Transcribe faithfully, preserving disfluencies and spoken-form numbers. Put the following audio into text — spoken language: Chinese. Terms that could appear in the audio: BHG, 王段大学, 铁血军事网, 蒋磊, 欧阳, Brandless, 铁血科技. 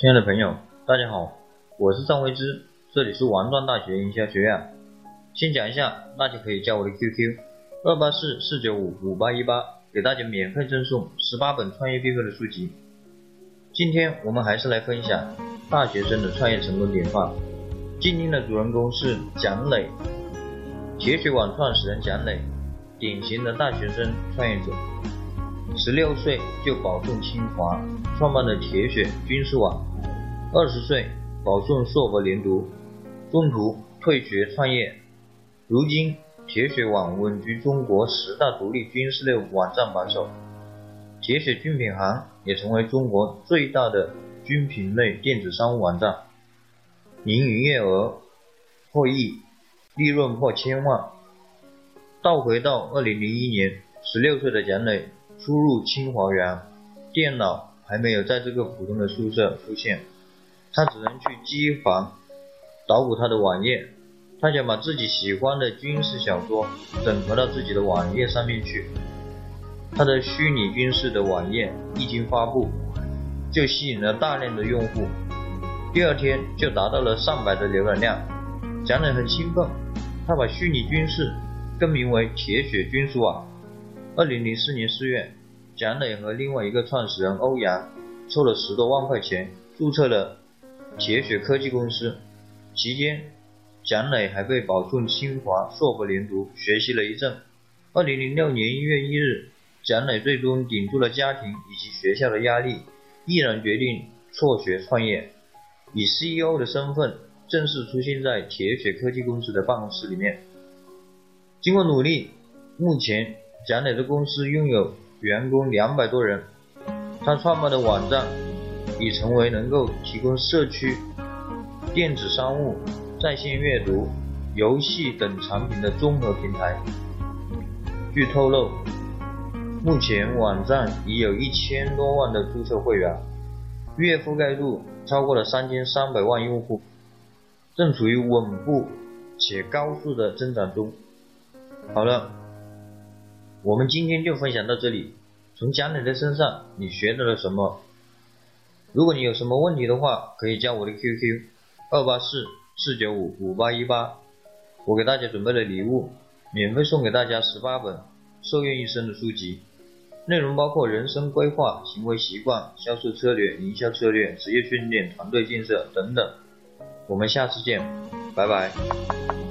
亲爱的朋友，大家好，我是张维之，这里是王段大学营销学院。先讲一下，大家可以加我的 Q Q 二八四四九五五八一八，给大家免费赠送十八本创业必备的书籍。今天我们还是来分享大学生的创业成功典范。今天的主人公是蒋磊，铁血网创始人蒋磊，典型的大学生创业者，十六岁就保送清华，创办了铁血军事网，二十岁保送硕博连读，中途退学创业。如今铁血网稳居中国十大独立军事类网站榜首，铁血军品行也成为中国最大的军品类电子商务网站，年营业额破亿，利润破千万。倒回到二零零一年，十六岁的蒋磊初入清华园，电脑还没有在这个普通的宿舍出现，他只能去机一房捣鼓他的网页。他想把自己喜欢的军事小说整合到自己的网页上面去。他的虚拟军事的网页一经发布，就吸引了大量的用户，第二天就达到了上百的浏览量。蒋磊很兴奋，他把虚拟军事更名为铁血军事网。二零零四年四月，蒋磊和另外一个创始人欧阳凑了十多万块钱，注册了铁血科技公司。期间，蒋磊还被保送清华硕博连读，学习了一阵。二零零六年一月一日，蒋磊最终顶住了家庭以及学校的压力，毅然决定辍学创业，以 C E O 的身份正式出现在铁血科技公司的办公室里面。经过努力，目前蒋磊的公司拥有员工两百多人，他创办的网站已成为能够提供社区、电子商务、在线阅读、游戏等产品的综合平台。据透露，目前网站已有一千多万的注册会员，月覆盖度超过了三千三百万用户，正处于稳步且高速的增长中。好了，我们今天就分享到这里。从蒋磊的身上你学到了什么？如果你有什么问题的话，可以加我的 Q Q 二八四四九五五八一八，我给大家准备了礼物，免费送给大家十八本受用一生的书籍，内容包括人生规划、行为习惯、销售策略、营销策略、职业训练、团队建设等等。我们下次见，拜拜。